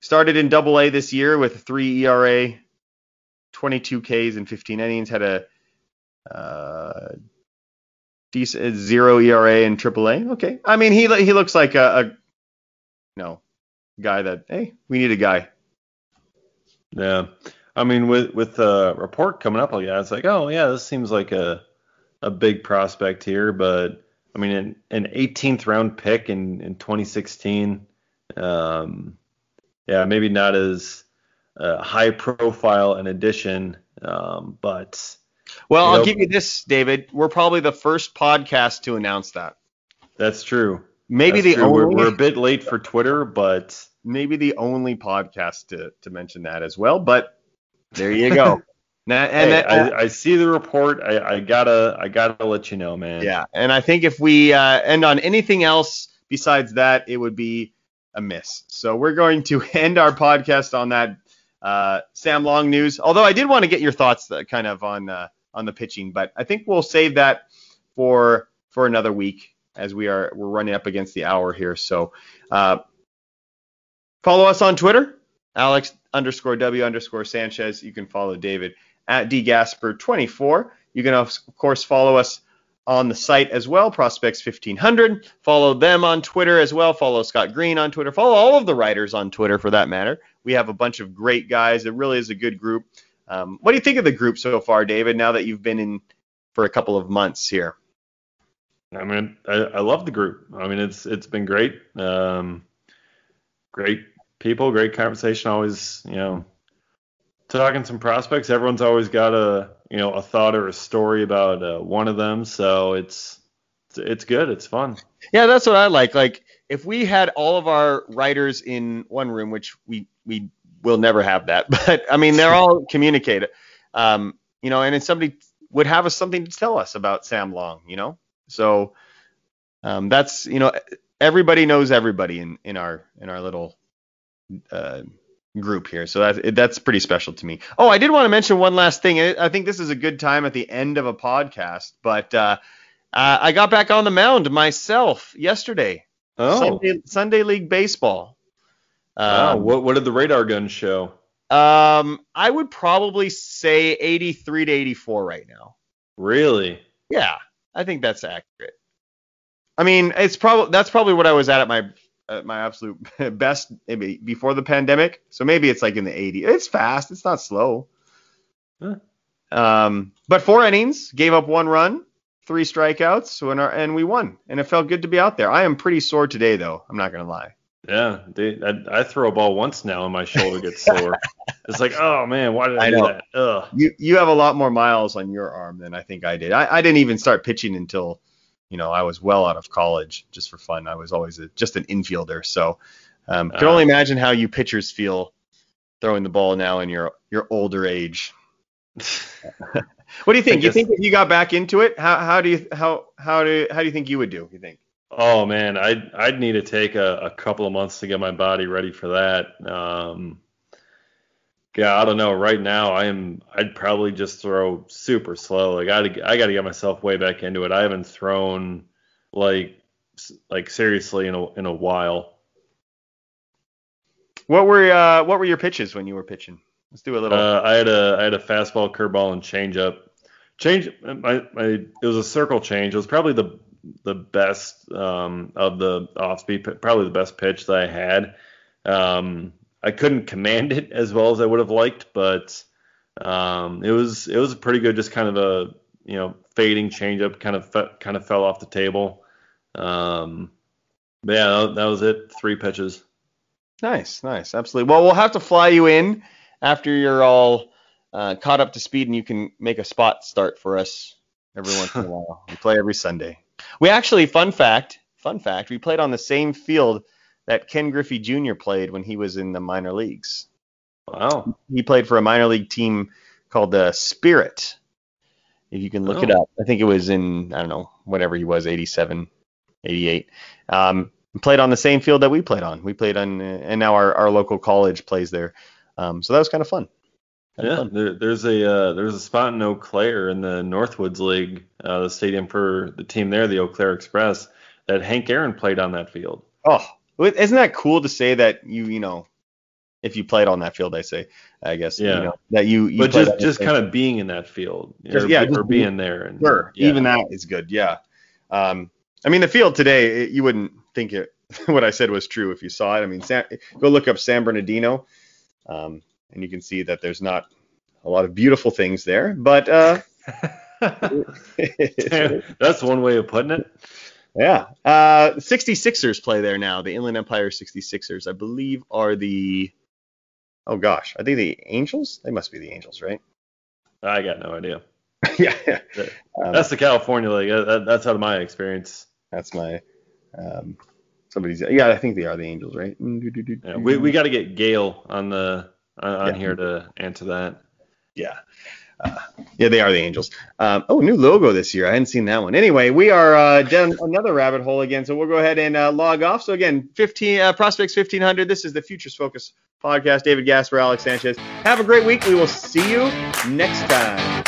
started in Double A this year with a 3 ERA, 22 Ks in 15 innings. Had a decent 0 ERA in Triple A. Okay, I mean he looks like a guy that hey, we need a guy. Yeah, I mean with the report coming up, yeah, it's like oh yeah, this seems like a big prospect here, but I mean an 18th round pick in 2016. Yeah, maybe not as high profile an addition, but. Well, I'll give you this, David. We're probably the first podcast to announce that. That's true. Maybe that's the true. Only. We're a bit late for Twitter, but maybe the only podcast to mention that as well. But there you go. Now, and hey, I see the report. I gotta let you know, man. Yeah, and I think if we end on anything else besides that, it would be a miss. So we're going to end our podcast on that Sam Long news. Although I did want to get your thoughts kind of on the pitching, but I think we'll save that for another week as we're running up against the hour here. So follow us on Twitter, Alex_W_Sanchez. You can follow David at DGasper24. You can of course follow us on the site as well, Prospects1500. Follow them on Twitter as well. Follow Scott Green on Twitter. Follow all of the writers on Twitter for that matter. We have a bunch of great guys. It really is a good group. What do you think of the group so far, David, now that you've been in for a couple of months here? I mean, I love the group. I mean, it's been great. Great people, great conversation. Always, you know, talking some prospects. Everyone's always got a thought or a story about one of them. So it's good. It's fun. Yeah, that's what I like. Like if we had all of our writers in one room, which we will never have that, but I mean, they're all communicated, and if somebody would have something to tell us about Sam Long, so that's, everybody knows everybody in our little group here. So that's pretty special to me. Oh, I did want to mention one last thing. I think this is a good time at the end of a podcast, but I got back on the mound myself yesterday. Oh, Sunday League Baseball. Wow. What did the radar gun show? I would probably say 83 to 84 right now. Really? Yeah, I think that's accurate. I mean, that's probably what I was at my absolute best maybe before the pandemic. So maybe it's like in the 80s. It's fast. It's not slow. Huh. But 4 innings, gave up 1 run. 3 strikeouts, and we won. And it felt good to be out there. I am pretty sore today, though. I'm not going to lie. Yeah. Dude, I throw a ball once now, and my shoulder gets sore. It's like, oh, man, why did I do that? Ugh. You have a lot more miles on your arm than I think I did. I didn't even start pitching until, I was well out of college just for fun. I was always just an infielder. So I can only imagine how you pitchers feel throwing the ball now in your older age. What do you think? You think if you got back into it, how do you think you would do? You think? Oh man, I'd need to take a couple of months to get my body ready for that. Yeah, I don't know. Right now, I'd probably just throw super slow. Like I got to get myself way back into it. I haven't thrown like seriously in a while. What were your pitches when you were pitching? Let's do a little. I had a fastball, curveball, and changeup. It was a circle change. It was probably the best of the off speed, probably the best pitch that I had. I couldn't command it as well as I would have liked, but it was a pretty good, just kind of a fading changeup. Kind of fell off the table. But yeah, that was it. 3 pitches. Nice, absolutely. Well, we'll have to fly you in. After you're all caught up to speed and you can make a spot start for us every once in a while. We play every Sunday. We actually, fun fact, we played on the same field that Ken Griffey Jr. played when he was in the minor leagues. Wow. He played for a minor league team called the Spirit. If you can look it up. I think it was in, I don't know, whatever he was, 87, 88. Played on the same field that we played on. We played on, and now our local college plays there. So that was kind of fun. Kind of fun. There's a spot in Eau Claire in the Northwoods League, the stadium for the team there, the Eau Claire Express, that Hank Aaron played on that field. Oh, isn't that cool to say that you know, if you played on that field, I guess. Yeah. You know, that you but just kind of being in that field. Or being there. And, sure. Yeah. Even that is good. Yeah. I mean, the field today, you wouldn't think what I said was true if you saw it. I mean, go look up San Bernardino, and you can see that there's not a lot of beautiful things there. But that's one way of putting it. Yeah. 66ers play there now. The Inland Empire 66ers, I believe, are the – oh, gosh. Are they the Angels? They must be the Angels, right? I got no idea. Yeah. That's the California League. That's out of my experience. That's my somebody's. Yeah, I think they are the Angels, right? Yeah, we got to get Gail on here to answer that. Yeah. Yeah, they are the Angels. New logo this year. I hadn't seen that one. Anyway, we are down another rabbit hole again, so we'll go ahead and log off. So, again, Prospects 1500. This is the Futures Focus podcast. David Gasper, Alex Sanchez. Have a great week. We will see you next time.